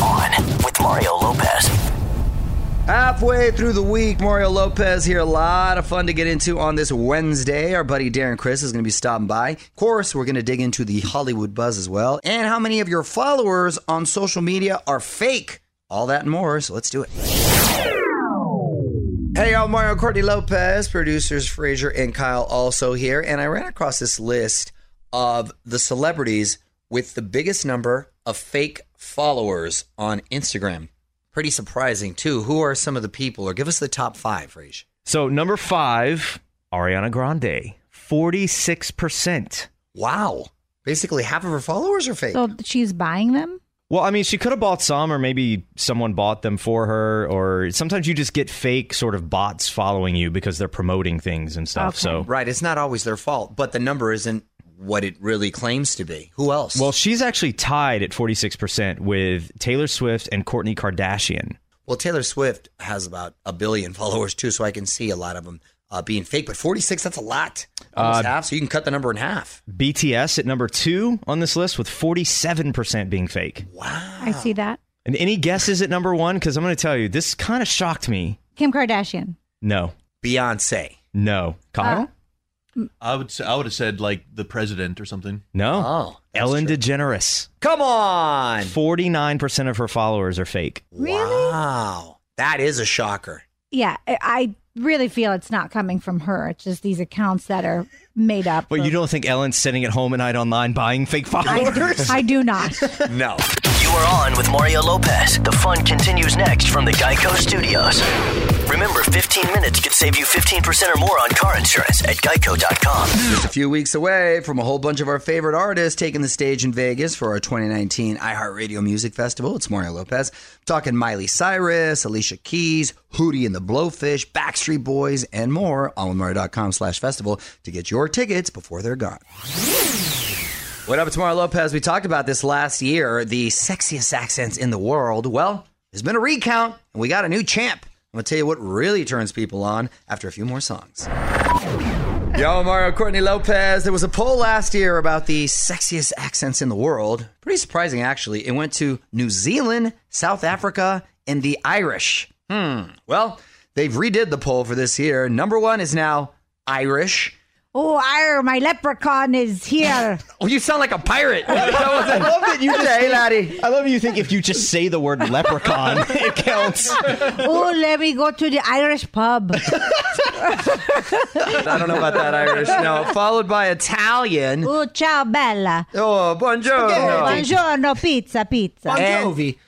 On with Mario Lopez. Halfway through the week, Mario Lopez here. A lot of fun to get into on this Wednesday. Our buddy Darren Criss is going to be stopping by. Of course, we're going to dig into the Hollywood buzz as well. And how many of your followers on social media are fake? All that and more, so let's do it. Hey, y'all, Mario Courtney Lopez, producers Fraser and Kyle also here. And I ran across this list of the celebrities with the biggest number of fake followers on Instagram. Pretty surprising, too. Who are some of the people? Or give us the top 5, Raj. So, number 5, Ariana Grande, 46%. Wow. Basically, half of her followers are fake. So, she's buying them? Well, I mean, she could have bought some, or maybe someone bought them for her, or sometimes you just get fake sort of bots following you because they're promoting things and stuff. Okay. So, right. It's not always their fault, but the number isn't what it really claims to be. Who else? Well, she's actually tied at 46% with Taylor Swift and Kourtney Kardashian. Well, Taylor Swift has about 1 billion followers, too, so I can see a lot of them being fake. But 46, that's a lot. Almost half, so you can cut the number in half. BTS at number 2 on this list with 47% being fake. Wow. I see that. And any guesses at number 1? Because I'm going to tell you, this kind of shocked me. Kim Kardashian. No. Beyonce. No. Kyle? I would have said like the president or something. No. Oh, Ellen DeGeneres. Come on. 49% of her followers are fake. Really? Wow. That is a shocker. Yeah. I really feel it's not coming from her. It's just these accounts that are made up. But you don't think Ellen's sitting at home at night online buying fake followers? I do not. No. You are on with Mario Lopez. The fun continues next from the Geico Studios. Remember, 15 minutes could save you 15% or more on car insurance at geico.com. Just a few weeks away from a whole bunch of our favorite artists taking the stage in Vegas for our 2019 iHeartRadio Music Festival. It's Mario Lopez. I'm talking Miley Cyrus, Alicia Keys, Hootie and the Blowfish, Backstreet Boys, and more. allwithmario.com/festival to get your tickets before they're gone. What up, it's Mario Lopez. We talked about this last year, the sexiest accents in the world. Well, there's been a recount, and we got a new champ. I'm going to tell you what really turns people on after a few more songs. Yo, Mario Courtney Lopez. There was a poll last year about the sexiest accents in the world. Pretty surprising, actually. It went to New Zealand, South Africa, and the Irish. Well, they've redid the poll for this year. Number 1 is now Irish. Oh, my leprechaun is here. Oh, you sound like a pirate. I love that you just say, laddie. I love you think if you just say the word leprechaun, it counts. Oh, let me go to the Irish pub. I don't know about that Irish. No, followed by Italian. Oh, ciao, bella. Oh, buongiorno. Buongiorno, pizza.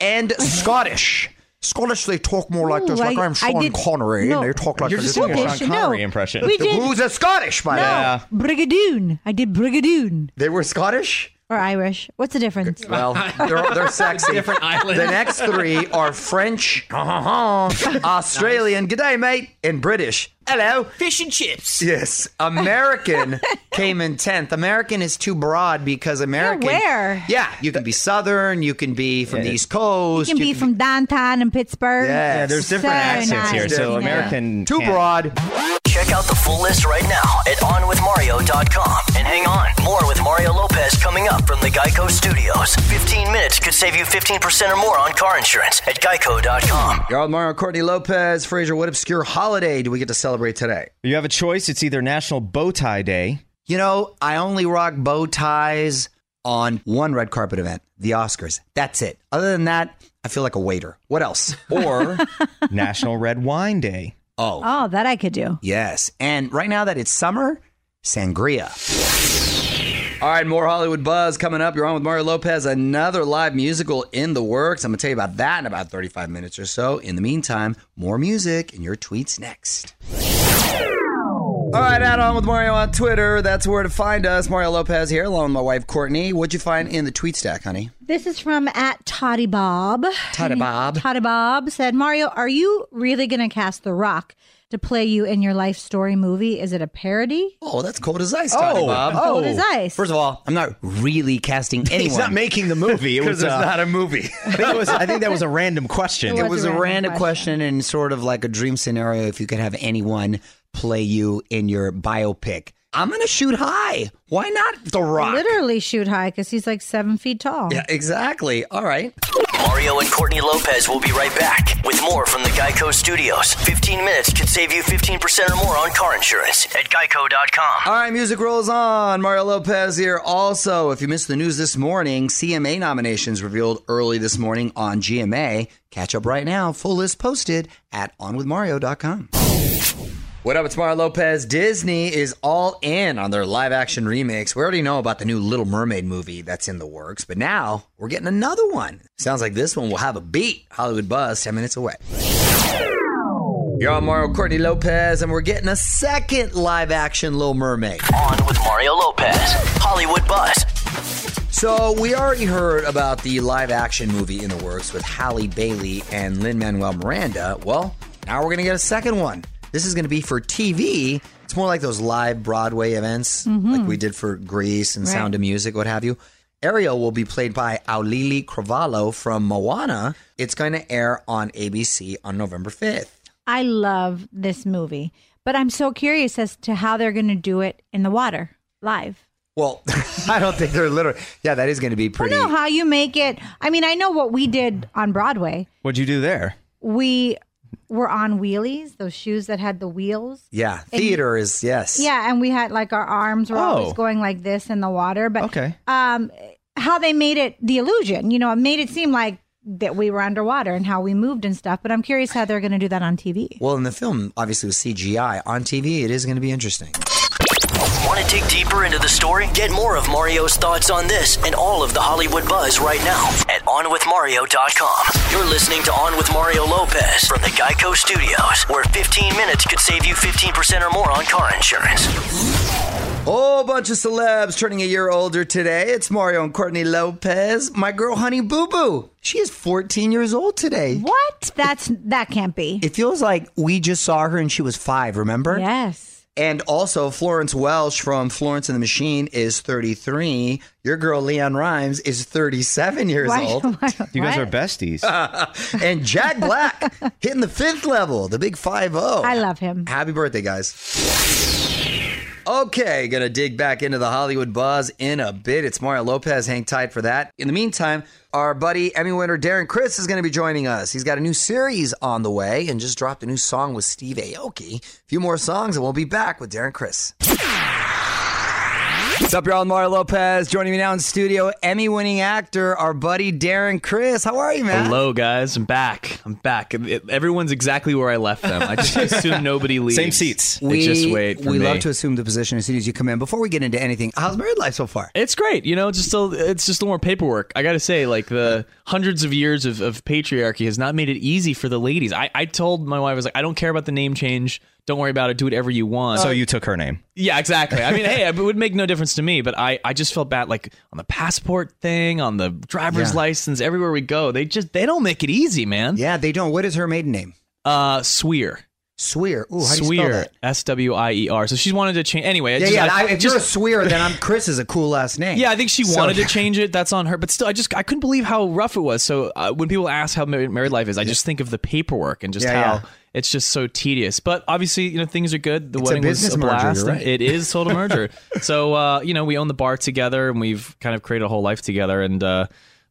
And Scottish. Scottish, they talk more like this. Like I'm Sean Connery, and they talk like this. You're doing a Sean Connery impression. Who's a Scottish, by now? Brigadoon. I did Brigadoon. They were Scottish? Or Irish. What's the difference? Well, they're sexy. Different islands. The next three are French, Australian, nice. G'day, mate, and British. Hello. Fish and chips. Yes. American came in 10th. American is too broad because American. Yeah, where? Yeah. You can be Southern. You can be from the East Coast. You can be from downtown in Pittsburgh. Yes. Yeah, there's different accents here. So American. Too broad. Check out the full list right now at onwithmario.com. And hang on. More with Mario Lopez coming up from the Geico Studios. 15 minutes could save you 15% or more on car insurance at geico.com. You're on Mario, Courtney Lopez. Fraser, what obscure holiday do we get to celebrate today? You have a choice. It's either National Bow Tie Day. You know, I only rock bow ties on one red carpet event, the Oscars. That's it. Other than that, I feel like a waiter. What else? Or National Red Wine Day. Oh, that I could do. Yes. And right now that it's summer, sangria. All right, more Hollywood buzz coming up. You're on with Mario Lopez. Another live musical in the works. I'm going to tell you about that in about 35 minutes or so. In the meantime, more music and your tweets next. All right, out on with Mario on Twitter. That's where to find us. Mario Lopez here, along with my wife, Courtney. What'd you find in the tweet stack, honey? This is from @ToddyBob. ToddyBob said, Mario, are you really going to cast The Rock to play you in your life story movie? Is it a parody? Oh, that's cold as ice, Toddy Bob. Cold as ice. First of all, I'm not really casting anyone. He's not making the movie. Because it's not a movie. I think that was a random question. It was a random question and sort of like a dream scenario if you could have anyone play you in your biopic. I'm going to shoot high. Why not The Rock? Literally shoot high because he's like 7 feet tall. Yeah, exactly. All right. Mario and Courtney Lopez will be right back with more from the Geico Studios. 15 minutes could save you 15% or more on car insurance at geico.com. All right, music rolls on. Mario Lopez here. Also, if you missed the news this morning, CMA nominations revealed early this morning on GMA. Catch up right now. Full list posted at onwithmario.com. What up, it's Mario Lopez. Disney is all in on their live-action remakes. We already know about the new Little Mermaid movie that's in the works, but now we're getting another one. Sounds like this one will have a beat. Hollywood Buzz, 10 minutes away. You're on Mario, Courtney Lopez, and we're getting a second live-action Little Mermaid. On with Mario Lopez, Hollywood Buzz. So we already heard about the live-action movie in the works with Halle Bailey and Lin-Manuel Miranda. Well, now we're going to get a second one. This is going to be for TV. It's more like those live Broadway events like we did for Grease and Sound of Music, what have you. Ariel will be played by Auliʻi Cravalho from Moana. It's going to air on ABC on November 5th. I love this movie, but I'm so curious as to how they're going to do it in the water live. Well, I don't think they're literally. Yeah, that is going to be pretty. I don't know how you make it. I mean, I know what we did on Broadway. What'd you do there? We're on wheelies, those shoes that had the wheels. Yeah, theater is, yes. Yeah, and we had like our arms were always going like this in the water. But how they made it, the illusion, you know, it made it seem like that we were underwater and how we moved and stuff. But I'm curious how they're going to do that on TV. Well, in the film, obviously with CGI, on TV, it is going to be interesting. Want to dig deeper into the story? Get more of Mario's thoughts on this and all of the Hollywood buzz right now at onwithmario.com. You're listening to On with Mario Lopez from the Geico Studios, where 15 minutes could save you 15% or more on car insurance. Whole bunch of celebs turning a year older today. It's Mario and Courtney Lopez. My girl, Honey Boo Boo. She is 14 years old today. What? That can't be. It feels like we just saw her and she was 5, remember? Yes. And also, Florence Welsh from Florence and the Machine is 33. Your girl, Leon Rimes, is 37 years old. You guys are besties. And Jack Black hitting the 5th level, the big 5-0. I love him. Happy birthday, guys. Okay, going to dig back into the Hollywood buzz in a bit. It's Mario Lopez. Hang tight for that. In the meantime, our buddy Emmy winner Darren Criss is going to be joining us. He's got a new series on the way and just dropped a new song with Steve Aoki. A few more songs and we'll be back with Darren Criss. What's up, y'all? Mario Lopez. Joining me now in studio, Emmy-winning actor, our buddy Darren Criss. How are you, man? Hello, guys. I'm back. Everyone's exactly where I left them. I just assume nobody leaves. Same seats. They just wait for me. We love to assume the position as soon as you come in. Before we get into anything, how's married life so far? It's great. You know, it's just more paperwork. I got to say, like, the hundreds of years of patriarchy has not made it easy for the ladies. I told my wife, I was like, I don't care about the name change. Don't worry about it. Do whatever you want. So you took her name. Yeah, exactly. I mean, hey, it would make no difference to me, but I just felt bad, like on the passport thing, on the driver's license, everywhere we go. They don't make it easy, man. Yeah, they don't. What is her maiden name? Swear. Swear. Ooh, how do you spell that? S-W-I-E-R. So she's wanted to change. Anyway. If you're a swear, then Criss is a cool last name. Yeah, I think she wanted to change it. That's on her. But still, I couldn't believe how rough it was. So when people ask how married life is, I just think of the paperwork and just how it's just so tedious. But obviously, you know, things are good. The wedding was a blast. Merger, right? It is total merger. So, you know, we own the bar together and we've kind of created a whole life together. And,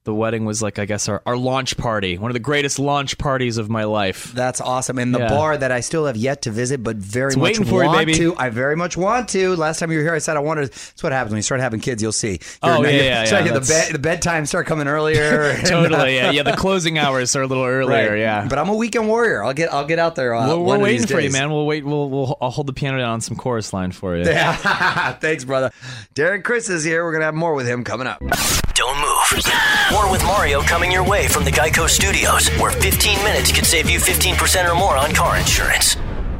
the wedding was like, I guess, our launch party. One of the greatest launch parties of my life. That's awesome. And the bar that I still have yet to visit, but very much want to. I very much want to. Last time you were here, I said I wanted. That's what happens when you start having kids. You'll see. The bedtime start coming earlier. Totally. The closing hours are a little earlier. Right. Yeah. But I'm a weekend warrior. I'll get out there. We're waiting for you, man. We'll wait. I'll hold the piano down on some chorus line for you. Thanks, brother. Darren Criss is here. We're gonna have more with him coming up. Don't move. More with Mario coming your way from the Geico Studios, where 15 minutes could save you 15% or more on car insurance.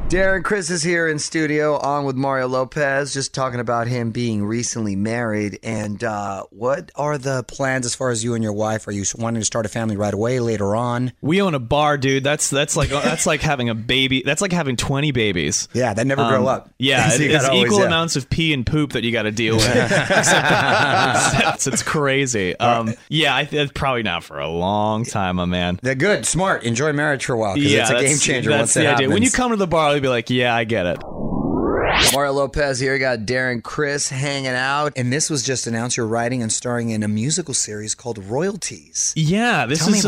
Darren Criss is here in studio on with Mario Lopez, just talking about him being recently married. And what are the plans as far as you and your wife? Are you wanting to start a family right away, later on? We own a bar, dude. That's like having a baby. That's like having 20 babies. Yeah, that never grow up. Yeah, so it's equal amounts of pee and poop that you got to deal with. It's crazy. It's probably not for a long time, my man. They're good, smart. Enjoy marriage for a while, because it's a game changer once that happens. When you come to the bar, I'll be like, yeah, I get it. Mario Lopez here. Got Darren Criss hanging out. And this was just announced. You're writing and starring in a musical series called Royalties. Yeah, this is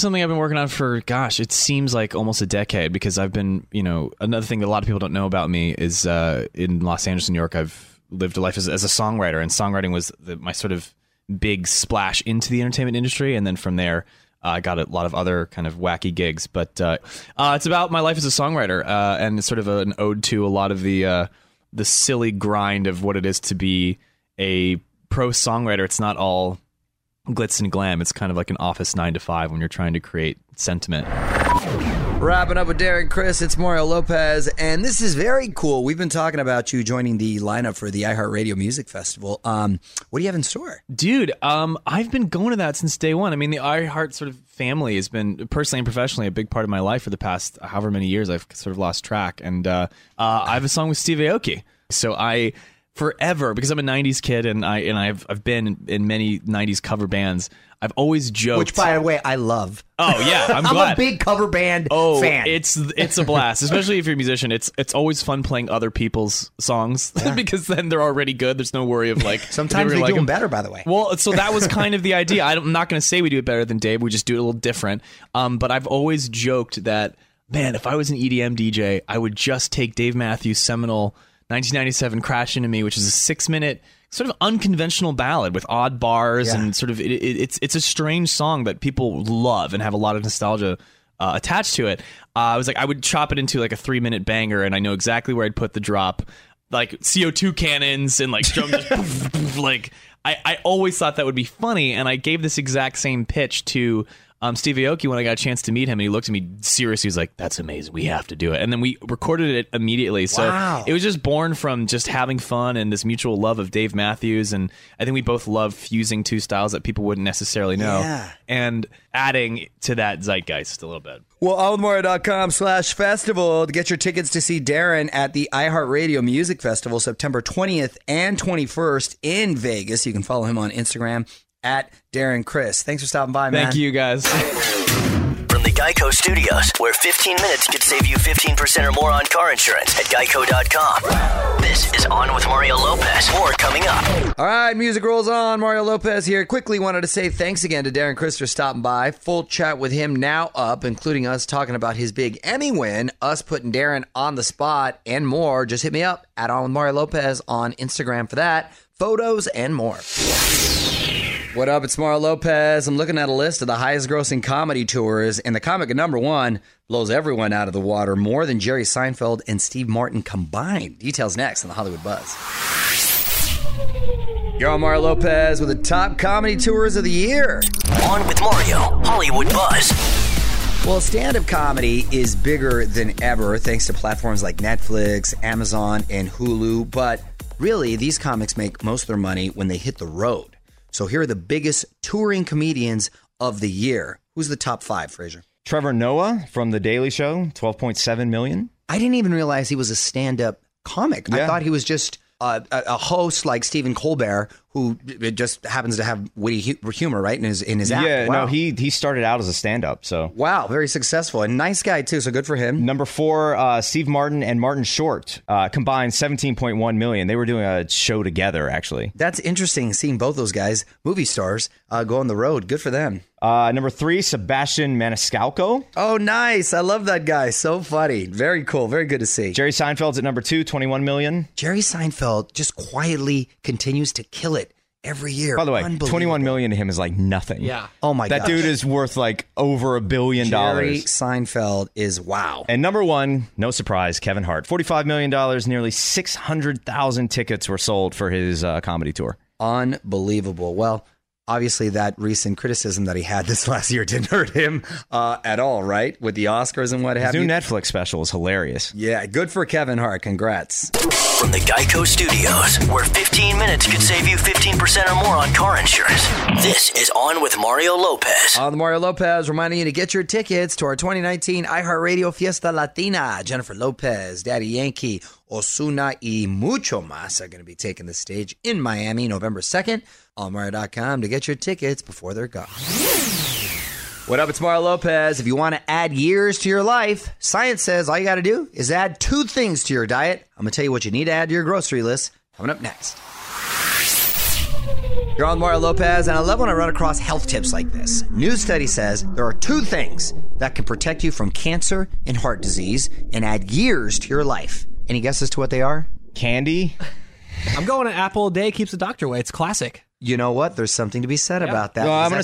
something I've been working on for, gosh, it seems like almost a decade, because I've been, you know, another thing that a lot of people don't know about me is in Los Angeles, New York, I've lived a life as a songwriter. And songwriting was my sort of big splash into the entertainment industry. And then from there, I got a lot of other kind of wacky gigs, but it's about my life as a songwriter, and it's sort of an ode to a lot of the silly grind of what it is to be a pro songwriter. It's not all glitz and glam. It's kind of like an office 9 to 5 when you're trying to create sentiment. Wrapping up with Darren Criss, it's Mario Lopez, and this is very cool. We've been talking about you joining the lineup for the iHeartRadio Music Festival. What do you have in store? Dude, I've been going to that since day one. I mean, the iHeart sort of family has been, personally and professionally, a big part of my life for the past however many years. I've sort of lost track, and I have a song with Steve Aoki. So I, forever, because I'm a 90s kid, and I've been in many 90s cover bands, I've always joked. Which, by the way, I love. Oh, yeah. I'm glad. I'm a big cover band fan. It's a blast, especially if you're a musician. It's always fun playing other people's songs because then they're already good. There's no worry of like. Sometimes they do them better, by the way. Well, so that was kind of the idea. I'm not going to say we do it better than Dave. We just do it a little different. But I've always joked that, man, if I was an EDM DJ, I would just take Dave Matthews' seminal 1997 Crash Into Me, which is a 6-minute sort of unconventional ballad with odd bars and sort of it's a strange song that people love and have a lot of nostalgia attached to it. I was like, I would chop it into like a 3-minute banger, and I know exactly where I'd put the drop, like CO2 cannons and like drum like I always thought that would be funny, and I gave this exact same pitch to Steve Aoki when I got a chance to meet him, and he looked at me seriously. He was like, that's amazing. We have to do it. And then we recorded it immediately. So It was just born from just having fun and this mutual love of Dave Matthews. And I think we both love fusing two styles that people wouldn't necessarily know and adding to that zeitgeist a little bit. Well, allwithmario.com/festival to get your tickets to see Darren at the iHeartRadio Music Festival, September 20th and 21st in Vegas. You can follow him on Instagram at Darren Criss. Thanks for stopping by, man. Thank you, guys. From the Geico Studios, where 15 minutes could save you 15% or more on car insurance at Geico.com. This is On with Mario Lopez. More coming up. All right, music rolls on. Mario Lopez here. Quickly wanted to say thanks again to Darren Criss for stopping by. Full chat with him now up, including us talking about his big Emmy win, us putting Darren on the spot, and more. Just hit me up at On with Mario Lopez on Instagram for that. photos, and more. What up? It's Mario Lopez. I'm looking at a list of the highest-grossing comedy tours, and the comic at number one blows everyone out of the water, more than Jerry Seinfeld and Steve Martin combined. Details next on the Hollywood Buzz. You're on Mario Lopez with the top comedy tours of the year. On with Mario, Hollywood Buzz. Well, stand-up comedy is bigger than ever thanks to platforms like Netflix, Amazon, and Hulu, but really, these comics make most of their money when they hit the road. So here are the biggest touring comedians of the year. Who's the top five, Fraser? Trevor Noah from The Daily Show, $12.7 million. I didn't even realize he was a stand-up comic. Yeah. I thought he was just a host like Stephen Colbert, who just happens to have witty humor, right, in his act. Yeah, wow. No, he started out as a stand-up. So wow, very successful. And nice guy, too, so good for him. Number four, Steve Martin and Martin Short combined $17.1 million. They were doing a show together, actually. That's interesting, seeing both those guys, movie stars, go on the road. Good for them. Number three, Sebastian Maniscalco. Oh, nice. I love that guy. So funny. Very cool. Very good to see. Jerry Seinfeld's at number two, $21 million. Jerry Seinfeld just quietly continues to kill it every year. By the way, $21 million to him is like nothing. Yeah. Oh, my God. That dude is worth like over $1 billion. Jerry Seinfeld is wow. And number one, no surprise, Kevin Hart. $45 million, nearly 600,000 tickets were sold for his comedy tour. Unbelievable. Well, obviously, that recent criticism that he had this last year didn't hurt him at all, right? With the Oscars and what have you. His new Netflix special is hilarious. Yeah, good for Kevin Hart. Congrats. From the Geico Studios, where 15 minutes could save you 15% or more on car insurance, this is On with Mario Lopez. On the Mario Lopez, reminding you to get your tickets to our 2019 iHeartRadio Fiesta Latina. Jennifer Lopez, Daddy Yankee, Ozuna, y mucho más are going to be taking the stage in Miami November 2nd. Allmario.com to get your tickets before they're gone. What up? It's Mario Lopez. If you want to add years to your life, science says all you got to do is add two things to your diet. I'm going to tell you what you need to add to your grocery list coming up next. You're on Mario Lopez, and I love when I run across health tips like this. New study says there are two things that can protect you from cancer and heart disease and add years to your life. Any guesses to what they are? Candy? I'm going an apple a day keeps the doctor away. It's classic. You know what? There's something to be said about that. No, I'm gonna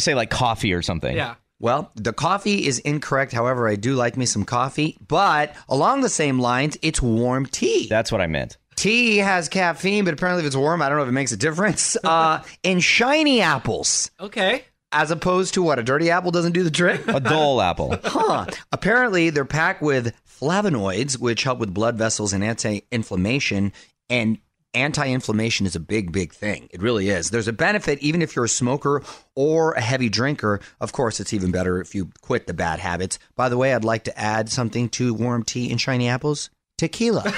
say like coffee or something. Yeah. Well, the coffee is incorrect. However, I do like me some coffee. But along the same lines, it's warm tea. That's what I meant. Tea has caffeine, but apparently if it's warm, I don't know if it makes a difference. And shiny apples. Okay. As opposed to what? A dirty apple doesn't do the trick? A dull apple. Huh. Apparently, they're packed with flavonoids, which help with blood vessels and anti-inflammation. And anti-inflammation is a big, big thing. It really is. There's a benefit even if you're a smoker or a heavy drinker. Of course, it's even better if you quit the bad habits. By the way, I'd like to add something to warm tea and shiny apples. Tequila.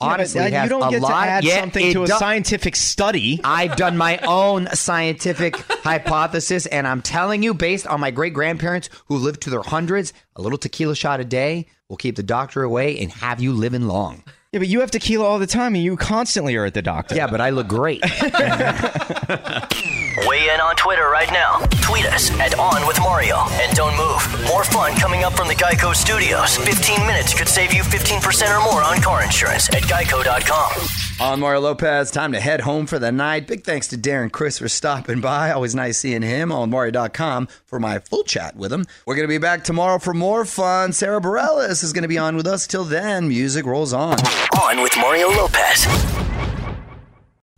Honestly, yeah, you don't get to add something to a scientific study. I've done my own scientific hypothesis, and I'm telling you, based on my great-grandparents who lived to their hundreds, a little tequila shot a day will keep the doctor away and have you living long. Yeah, but you have tequila all the time, and you constantly are at the doctor. Yeah, but I look great. Weigh in on Twitter right now. Tweet us at On With Mario. And don't move. More fun coming up from the Geico Studios. 15 minutes could save you 15% or more on car insurance at geico.com. On Mario Lopez, time to head home for the night. Big thanks to Darren Criss for stopping by. Always nice seeing him. On Mario.com for my full chat with him. We're going to be back tomorrow for more fun. Sara Bareilles is going to be on with us. Till then, music rolls on. On With Mario Lopez.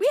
We